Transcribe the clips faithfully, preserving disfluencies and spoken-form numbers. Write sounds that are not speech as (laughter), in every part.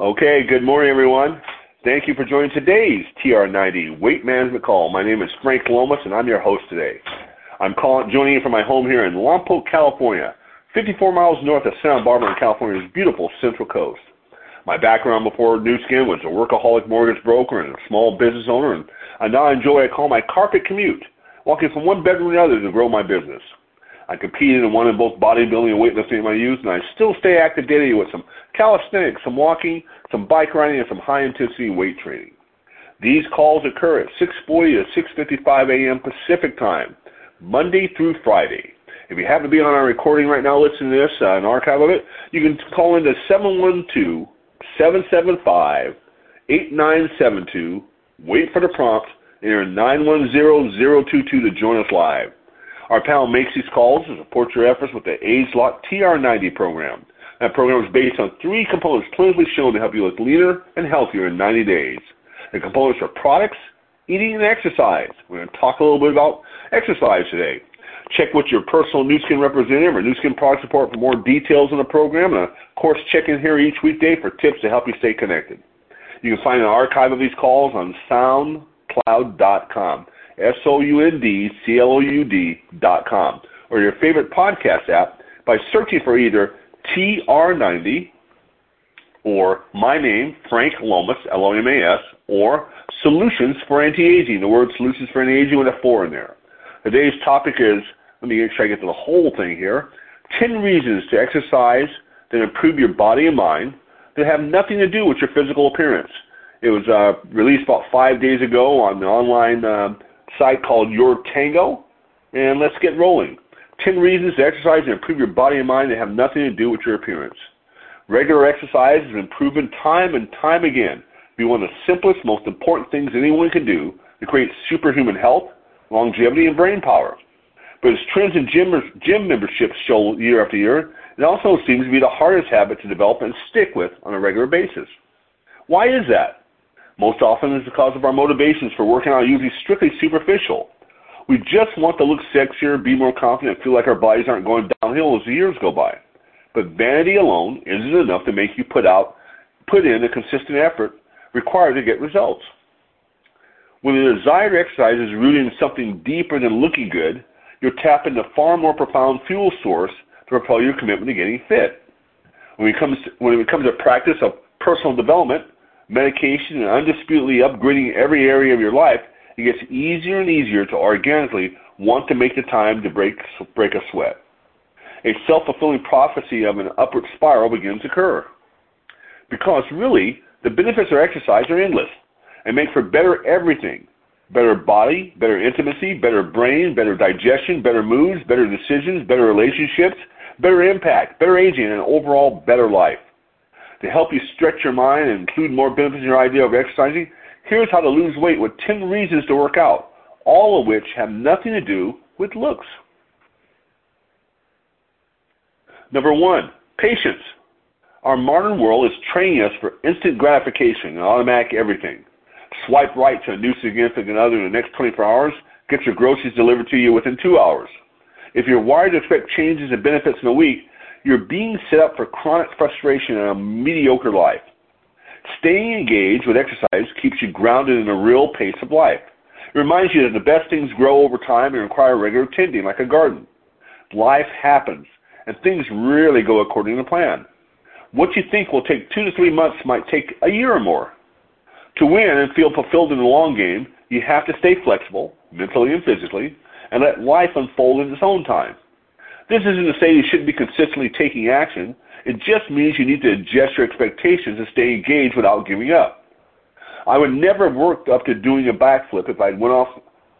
Okay, good morning, everyone. Thank you for joining today's T R ninety Weight Management Call. My name is Frank Lomas, and I'm your host today. I'm calling, joining you from my home here in Lompoc, California, fifty-four miles north of Santa Barbara, California's beautiful Central Coast. My background before Nu Skin was a workaholic mortgage broker and a small business owner, and I now enjoy I call my carpet commute, walking from one bedroom to another to grow my business. I competed and won in both bodybuilding and weightlifting in my youth, and I still stay active daily with some calisthenics, some walking, some bike riding, and some high-intensity weight training. These calls occur at six forty to six fifty-five a.m. Pacific Time, Monday through Friday. If you happen to be on our recording right now, listen to this, uh, an archive of it, you can call into seven one two, seven seven five, eight nine seven two, wait for the prompt, enter nine one zero zero two two to join us live. Our panel makes these calls to support your efforts with the ageLOC T R ninety program. That program is based on three components clinically shown to help you look leaner and healthier in ninety days. The components are products, eating, and exercise. We're going to talk a little bit about exercise today. Check with your personal Nu Skin representative or Nu Skin product support for more details on the program, and, of course, check in here each weekday for tips to help you stay connected. You can find an archive of these calls on sound cloud dot com, S O U N D C L O U D dot com, or your favorite podcast app by searching for either T R ninety or my name, Frank Lomas, L O M A S, or Solutions for Anti-Aging, the word Solutions for Anti-Aging with a four in there. Today's topic is, let me try to get to the whole thing here, ten reasons to exercise that improve your body and mind that have nothing to do with your physical appearance. It was uh, released about five days ago on an online uh, site called Your Tango, and let's get rolling. ten reasons to exercise that improve your body and mind that have nothing to do with your appearance. Regular exercise has been proven time and time again to be one of the simplest, most important things anyone can do to create superhuman health, longevity, and brain power. But as trends in gym, gym memberships show year after year, it also seems to be the hardest habit to develop and stick with on a regular basis. Why is that? Most often it's because of our motivations for working out are usually strictly superficial. We just want to look sexier, be more confident, and feel like our bodies aren't going downhill as the years go by. But vanity alone isn't enough to make you put out, put in the consistent effort required to get results. When the desire to exercise is rooted in something deeper than looking good, you'll tap into far more profound fuel source to propel your commitment to getting fit. When it comes to, when it comes to practice of personal development, medication, and undisputedly upgrading every area of your life, it gets easier and easier to organically want to make the time to break, break a sweat. A self-fulfilling prophecy of an upward spiral begins to occur. Because really, the benefits of exercise are endless and make for better everything, better body, better intimacy, better brain, better digestion, better moods, better decisions, better relationships, better impact, better aging, and an overall better life. To help you stretch your mind and include more benefits in your idea of exercising, here's how to lose weight with ten reasons to work out, all of which have nothing to do with looks. Number one, patience. Our modern world is training us for instant gratification and automatic everything. Swipe right to a new significant other in the next twenty-four hours, get your groceries delivered to you within two hours. If you're wired to expect changes and benefits in a week, you're being set up for chronic frustration and a mediocre life. Staying engaged with exercise keeps you grounded in the real pace of life. It reminds you that the best things grow over time and require regular tending, like a garden. Life happens, and things rarely go according to plan. What you think will take two to three months might take a year or more. To win and feel fulfilled in the long game, you have to stay flexible, mentally and physically, and let life unfold in its own time. This isn't to say you shouldn't be consistently taking action. It just means you need to adjust your expectations and stay engaged without giving up. I would never have worked up to doing a backflip if I went off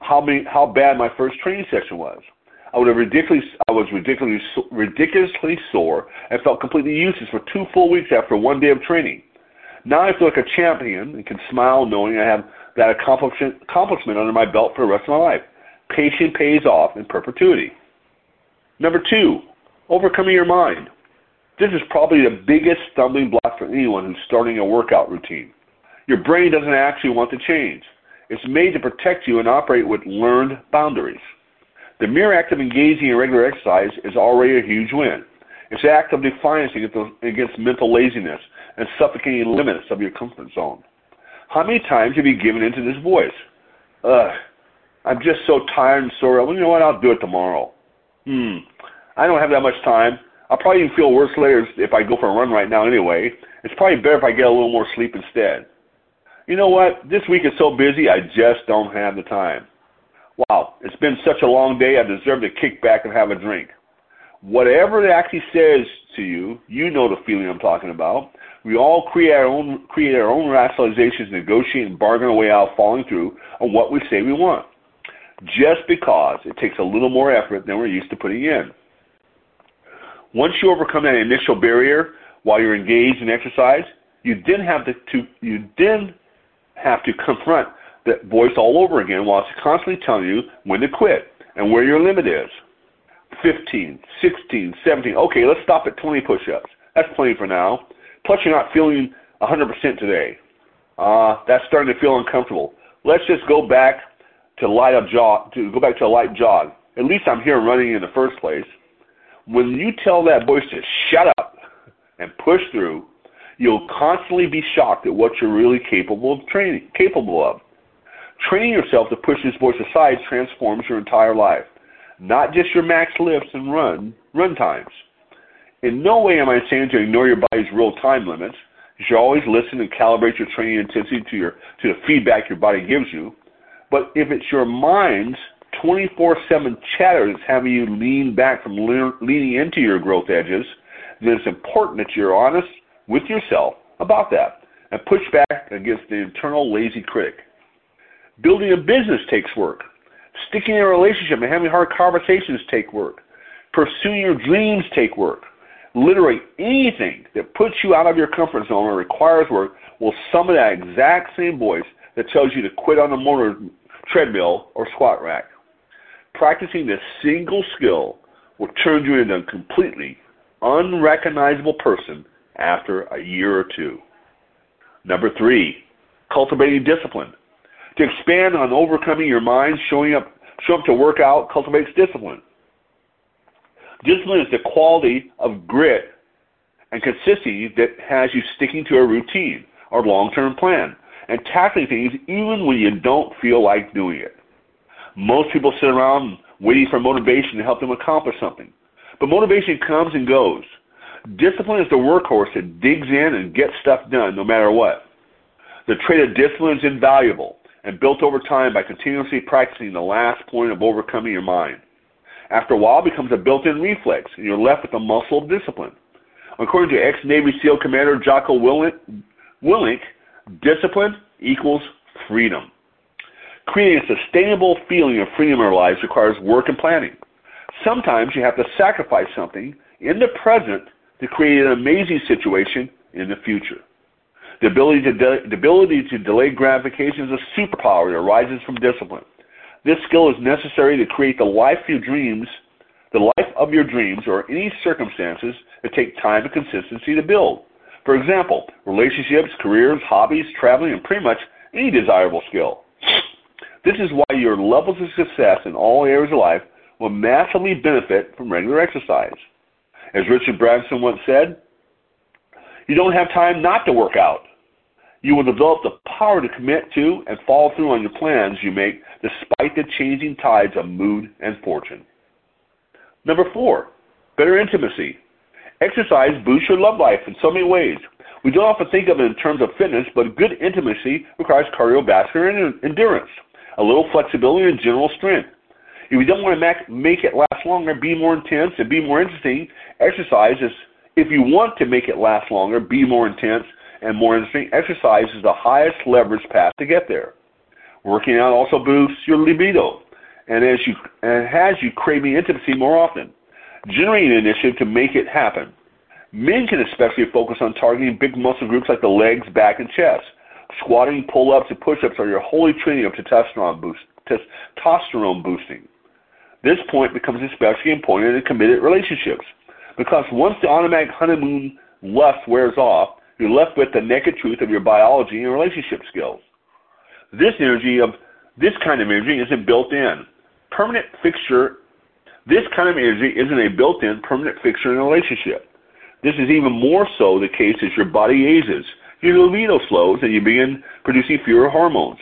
how many, how bad my first training session was. I would have ridiculously, I was ridiculously, ridiculously sore and felt completely useless for two full weeks after one day of training. Now I feel like a champion and can smile knowing I have that accomplishment, accomplishment under my belt for the rest of my life. Patience pays off in perpetuity. Number two, overcoming your mind. This is probably the biggest stumbling block for anyone who's starting a workout routine. Your brain doesn't actually want to change. It's made to protect you and operate with learned boundaries. The mere act of engaging in regular exercise is already a huge win. It's an act of defiance against mental laziness and suffocating limits of your comfort zone. How many times have you given into this voice? Ugh, I'm just so tired and sore. Well, you know what? I'll do it tomorrow. Hmm, I don't have that much time. I'll probably even feel worse later if I go for a run right now anyway. It's probably better if I get a little more sleep instead. You know what? This week is so busy, I just don't have the time. Wow, it's been such a long day, I deserve to kick back and have a drink. Whatever it actually says to you, you know the feeling I'm talking about. We all create our own create our own rationalizations, negotiate and bargain our way out, falling through on what we say we want, just because it takes a little more effort than we're used to putting in. Once you overcome that initial barrier while you're engaged in exercise, you then have to, to you then have to confront that voice all over again while it's constantly telling you when to quit and where your limit is. fifteen, sixteen, seventeen, okay, let's stop at twenty push-ups. That's plenty for now. Plus, you're not feeling one hundred percent today. Uh, that's starting to feel uncomfortable. Let's just go back to light a jog, to go back to a light jog. At least I'm here running in the first place. When you tell that voice to shut up and push through, you'll constantly be shocked at what you're really capable of training, capable of. Training yourself to push this voice aside transforms your entire life, not just your max lifts and run run times. In no way am I saying to ignore your body's real time limits. You should always listen and calibrate your training intensity to your to the feedback your body gives you. But if it's your mind's twenty-four seven chatter that's having you lean back from le- leaning into your growth edges, then it's important that you're honest with yourself about that and push back against the internal lazy critic. Building a business takes work. Sticking in a relationship and having hard conversations take work. Pursuing your dreams take work. Literally anything that puts you out of your comfort zone or requires work will summon that exact same voice that tells you to quit on the motor treadmill or squat rack. Practicing this single skill will turn you into a completely unrecognizable person after a year or two. Number three, cultivating discipline. To expand on overcoming your mind, showing up, show up to work out cultivates discipline. Discipline is the quality of grit and consistency that has you sticking to a routine or long-term plan and tackling things even when you don't feel like doing it. Most people sit around waiting for motivation to help them accomplish something, but motivation comes and goes. Discipline is the workhorse that digs in and gets stuff done no matter what. The trait of discipline is invaluable and built over time by continuously practicing the last point of overcoming your mind. After a while, it becomes a built-in reflex, and you're left with the muscle of discipline. According to ex-Navy SEAL Commander Jocko Willink, discipline equals freedom. Creating a sustainable feeling of freedom in our lives requires work and planning. Sometimes you have to sacrifice something in the present to create an amazing situation in the future. The ability to, de- the ability to delay gratification is a superpower that arises from discipline. This skill is necessary to create the life of your dreams, the life of your dreams, or any circumstances that take time and consistency to build. For example, relationships, careers, hobbies, traveling, and pretty much any desirable skill. This is why your levels of success in all areas of life will massively benefit from regular exercise. As Richard Branson once said, "You don't have time not to work out." You will develop the power to commit to and follow through on your plans you make despite the changing tides of mood and fortune. Number four, better intimacy. Exercise boosts your love life in so many ways. We don't often think of it in terms of fitness, but good intimacy requires cardiovascular endurance, a little flexibility, and general strength. If you don't want to make it last longer, be more intense, and be more interesting, exercise is, if you want to make it last longer, be more intense, and more interesting, exercise is the highest leverage path to get there. Working out also boosts your libido and as you and has you craving intimacy more often. Generating an initiative to make it happen. Men can especially focus on targeting big muscle groups like the legs, back, and chest. Squatting, pull-ups, and push-ups are your holy trinity of testosterone, boost, testosterone boosting. This point becomes especially important in committed relationships because once the automatic honeymoon lust wears off, you're left with the naked truth of your biology and relationship skills. This energy of this kind of energy isn't built in. Permanent fixture This kind of energy isn't a built-in permanent fixture in a relationship. This is even more so the case as your body ages. Your libido slows and you begin producing fewer hormones.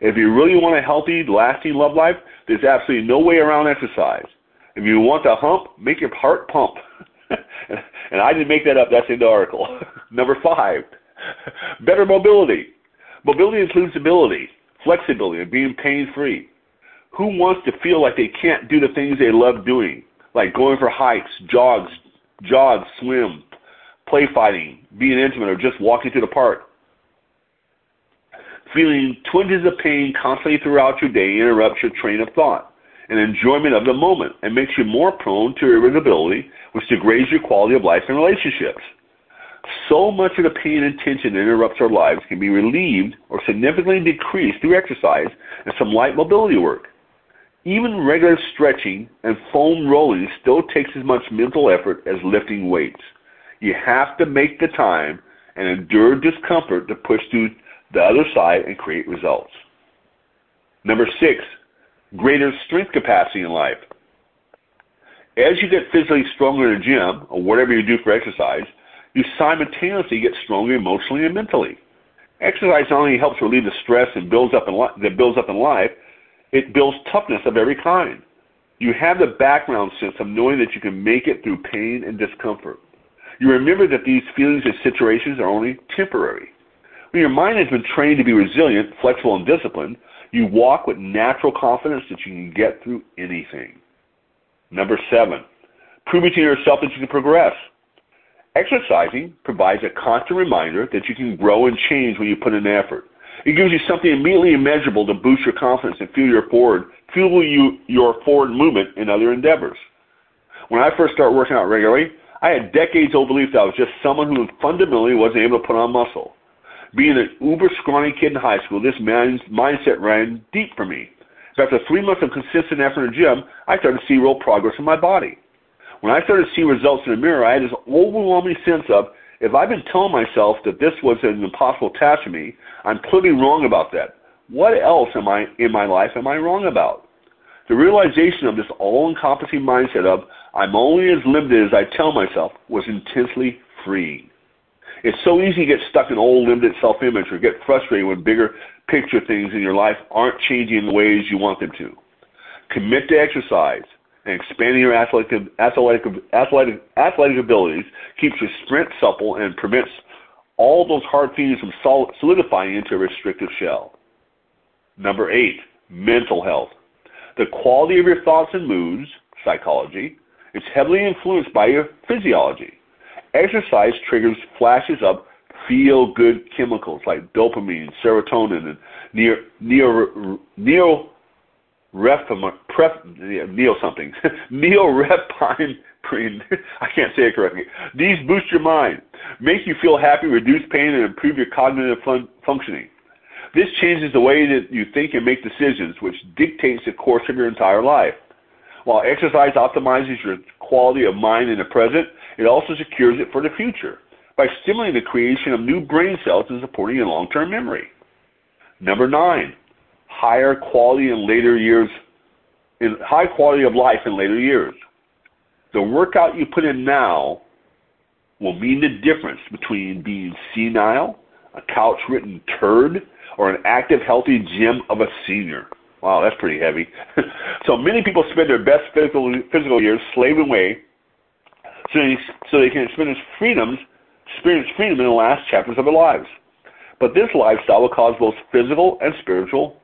If you really want a healthy, lasting love life, there's absolutely no way around exercise. If you want to hump, make your heart pump. And I didn't make that up. That's in the article. Number five, better mobility. Mobility includes ability, flexibility, and being pain-free. Who wants to feel like they can't do the things they love doing, like going for hikes, jogs, jogs, swim, play fighting, being intimate, or just walking through the park? Feeling twinges of pain constantly throughout your day interrupts your train of thought and enjoyment of the moment and makes you more prone to irritability, which degrades your quality of life and relationships. So much of the pain and tension that interrupts our lives can be relieved or significantly decreased through exercise and some light mobility work. Even regular stretching and foam rolling still takes as much mental effort as lifting weights. You have to make the time and endure discomfort to push through the other side and create results. Number six, greater strength capacity in life. As you get physically stronger in the gym, or whatever you do for exercise, you simultaneously get stronger emotionally and mentally. Exercise not only helps relieve the stress and builds up in li- that builds up in life, it builds toughness of every kind. You have the background sense of knowing that you can make it through pain and discomfort. You remember that these feelings and situations are only temporary. When your mind has been trained to be resilient, flexible, and disciplined, you walk with natural confidence that you can get through anything. Number seven, proving to yourself that you can progress. Exercising provides a constant reminder that you can grow and change when you put in effort. It gives you something immediately measurable to boost your confidence and fuel your forward, fuel you, your forward movement in other endeavors. When I first started working out regularly, I had decades-old belief that I was just someone who fundamentally wasn't able to put on muscle. Being an uber scrawny kid in high school, this mindset ran deep for me. So after three months of consistent effort in the gym, I started to see real progress in my body. When I started to see results in the mirror, I had this overwhelming sense of, if I've been telling myself that this was an impossible task for me, I'm clearly wrong about that. What else am I in my life am I wrong about? The realization of this all-encompassing mindset of, I'm only as limited as I tell myself, was intensely freeing. It's so easy to get stuck in old limited self-image or get frustrated when bigger picture things in your life aren't changing in the ways you want them to. Commit to exercise and expanding your athletic, athletic, athletic, athletic abilities keeps your sprint supple and prevents all those hard feelings from solid, solidifying into a restrictive shell. Number eight, mental health. The quality of your thoughts and moods, psychology, is heavily influenced by your physiology. Exercise triggers flashes of feel-good chemicals like dopamine, serotonin, and neo, neo, neo, neo something, neorepinephrine. I can't say it correctly. These boost your mind, make you feel happy, reduce pain, and improve your cognitive fun- functioning. This changes the way that you think and make decisions, which dictates the course of your entire life. While exercise optimizes your quality of mind in the present, it also secures it for the future by stimulating the creation of new brain cells and supporting your long-term memory. Number nine, higher quality in later years, in high quality of life in later years. The workout you put in now will mean the difference between being senile, a couch-ridden turd, or an active, healthy gem of a senior. Wow, that's pretty heavy. So many people spend their best physical, physical years slaving away so they, so they can experience, freedoms, experience freedom in the last chapters of their lives. But this lifestyle will cause both physical and spiritual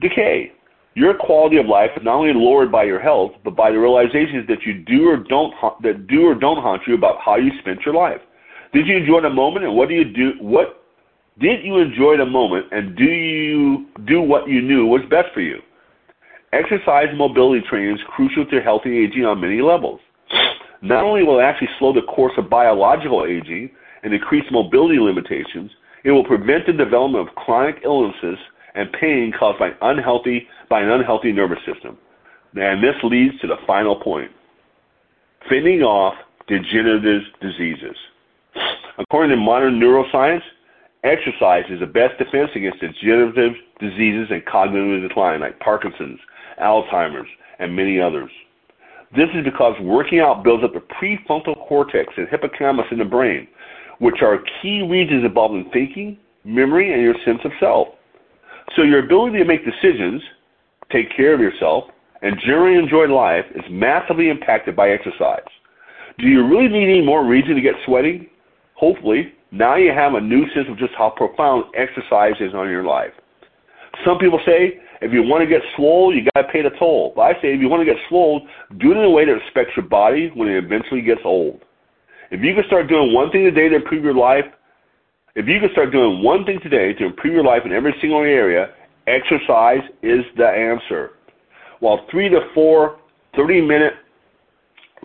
decay. Your quality of life is not only lowered by your health, but by the realizations that you do or don't that do or don't haunt you about how you spent your life. Did you enjoy the moment, and what do you do? What Did you enjoy the moment, and do you do what you knew was best for you? Exercise and mobility training is crucial to healthy aging on many levels. Not only will it actually slow the course of biological aging and increase mobility limitations, it will prevent the development of chronic illnesses and pain caused by unhealthy by an unhealthy nervous system. And this leads to the final point, fending off degenerative diseases. According to modern neuroscience, exercise is the best defense against degenerative diseases and cognitive decline like Parkinson's, Alzheimer's, and many others. This is because working out builds up the prefrontal cortex and hippocampus in the brain, which are key regions involved in thinking, memory, and your sense of self. So your ability to make decisions, take care of yourself, and generally enjoy life is massively impacted by exercise. Do you really need any more reason to get sweaty? Hopefully, now you have a new sense of just how profound exercise is on your life. Some people say, if you want to get swole, you got to pay the toll. But I say, if you want to get swole, do it in a way that respects your body when it eventually gets old. If you can start doing one thing today to improve your life, if you can start doing one thing today to improve your life in every single area, exercise is the answer. While three to four thirty-minute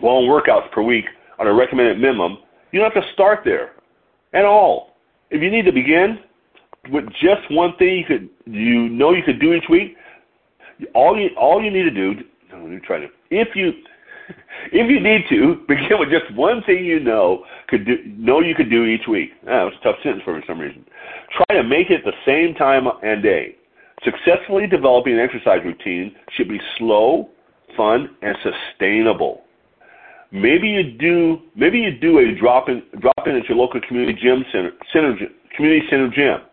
long workouts per week are the recommended minimum, you don't have to start there at all. If you need to begin with just one thing you could, you know you could do each week, all you all you need to do, let me try to, if you if you need to begin with just one thing you know could do, know you could do each week. That was a tough sentence for me for some reason. Try to make it the same time and day. Successfully developing an exercise routine should be slow, fun, and sustainable. Maybe you do maybe you do a drop in drop in at your local community gym center, center community center gym.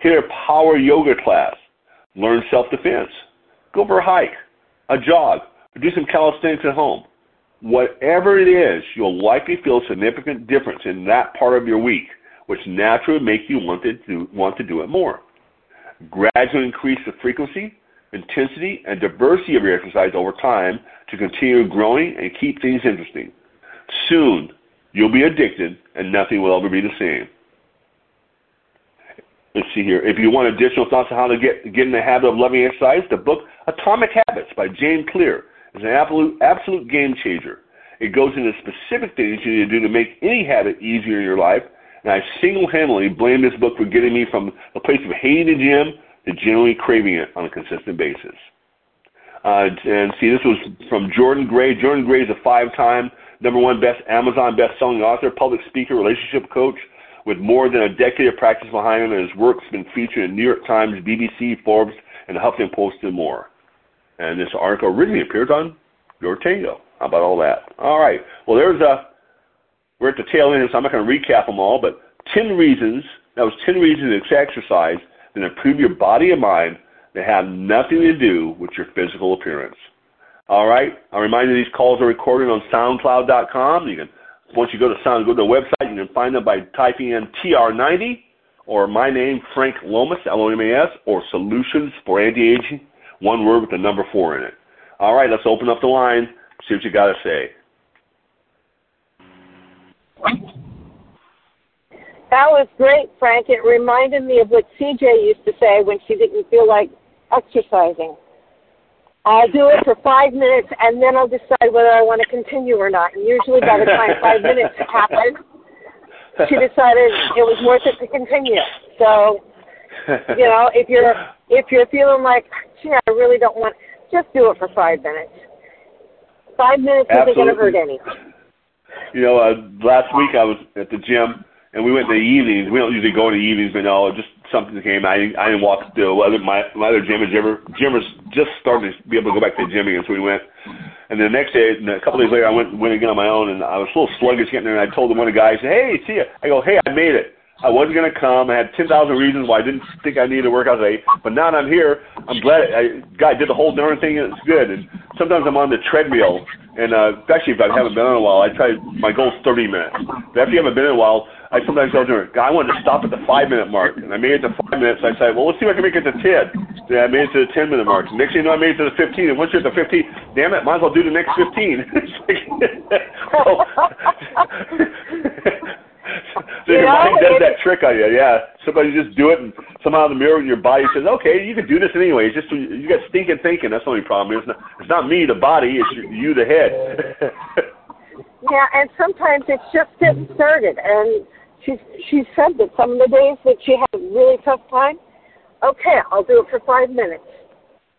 Hit a power yoga class. Learn self-defense. Go for a hike, a jog, or do some calisthenics at home. Whatever it is, you'll likely feel a significant difference in that part of your week, which naturally will make you want to do, want to do it more. Gradually increase the frequency, intensity, and diversity of your exercise over time to continue growing and keep things interesting. Soon, you'll be addicted and nothing will ever be the same. Let's see here. If you want additional thoughts on how to get get in the habit of loving exercise, the book Atomic Habits by James Clear is an absolute, absolute game changer. It goes into specific things you need to do to make any habit easier in your life, and I single-handedly blame this book for getting me from a place of hating the gym to genuinely craving it on a consistent basis. Uh, and see, this was from Jordan Gray. Jordan Gray is a five-time number one best Amazon best-selling author, public speaker, relationship coach, with more than a decade of practice behind him, and his work's been featured in New York Times, B B C, Forbes, and Huffington Post, and more. And this article originally appeared on Your Tango. How about all that? All right. Well, there's a, we're at the tail end, so I'm not going to recap them all, but ten reasons, that was ten reasons to exercise and improve your body and mind that have nothing to do with your physical appearance. All right. I remind you, these calls are recorded on SoundCloud dot com. You can Once you go to Sound, go to the website, you can find them by typing in T R ninety or my name, Frank Lomas, L O M A S, or Solutions for Anti-Aging, one word with the number four in it. All right, let's open up the line, see what you got to say. That was great, Frank. It reminded me of what C J used to say when she didn't feel like exercising. I'll do it for five minutes, and then I'll decide whether I want to continue or not. And usually by the time five minutes happened, she decided it was worth it to continue. So, you know, if you're if you're feeling like, gee, I really don't want, just do it for five minutes. Five minutes isn't going to hurt anything. You know, uh, last week I was at the gym, and we went in the evenings. We don't usually go in the evenings, but no, just something came. I I didn't walk to other my, my other gym and gymmer, gymmers just started to be able to go back to the gym again, so we went. And the next day, and a couple days later, I went went again on my own, and I was a little sluggish getting there. And I told the one of the guys, "Hey, see ya." I go, "Hey, I made it. I wasn't gonna come. I had ten thousand reasons why I didn't think I needed to work out today, but now that I'm here, I'm glad I God did the whole darn thing, and it's good." And sometimes I'm on the treadmill, and uh, especially if I haven't been in a while, I try. My goal is thirty minutes. But after you haven't been in a while, I sometimes go to I wanted to stop at the five minute mark, and I made it to five minutes. I said, "Well, let's see if I can make it to ten." Then I made it to the ten minute mark. Next thing you know, I made it to the fifteen. And once you're at the fifteen, damn it, might as well do the next fifteen. Well, (laughs) So your mind does that trick on you, yeah. Somebody just do it, and somehow the mirror in your body says, "Okay, you can do this anyway." It's just you got stinking thinking. That's the only problem. It's not, it's not me, the body. It's you, the head. Yeah, and sometimes it's just getting started. And she she said that some of the days that she had a really tough time, okay, I'll do it for five minutes,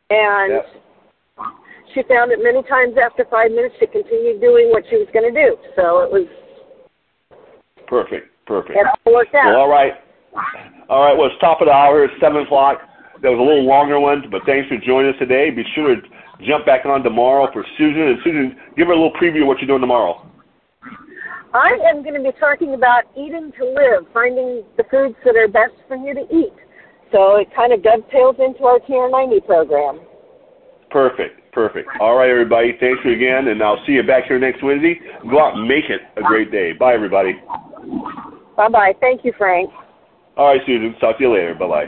and yeah. She found that many times after five minutes she continued doing what she was going to do. So it was. Perfect, perfect. It all worked out. Well, all right. All right, well, it's top of the hour. It's seven o'clock. That was a little longer one, but thanks for joining us today. Be sure to jump back on tomorrow for Susan. And Susan, give her a little preview of what you're doing tomorrow. I am going to be talking about eating to live, finding the foods that are best for you to eat. So it kind of dovetails into our T R ninety program. Perfect, perfect. All right, everybody. Thanks again, and I'll see you back here next Wednesday. Go out and make it a great day. Bye, everybody. Bye-bye. Thank you, Frank. All right, Susan. Talk to you later. Bye-bye.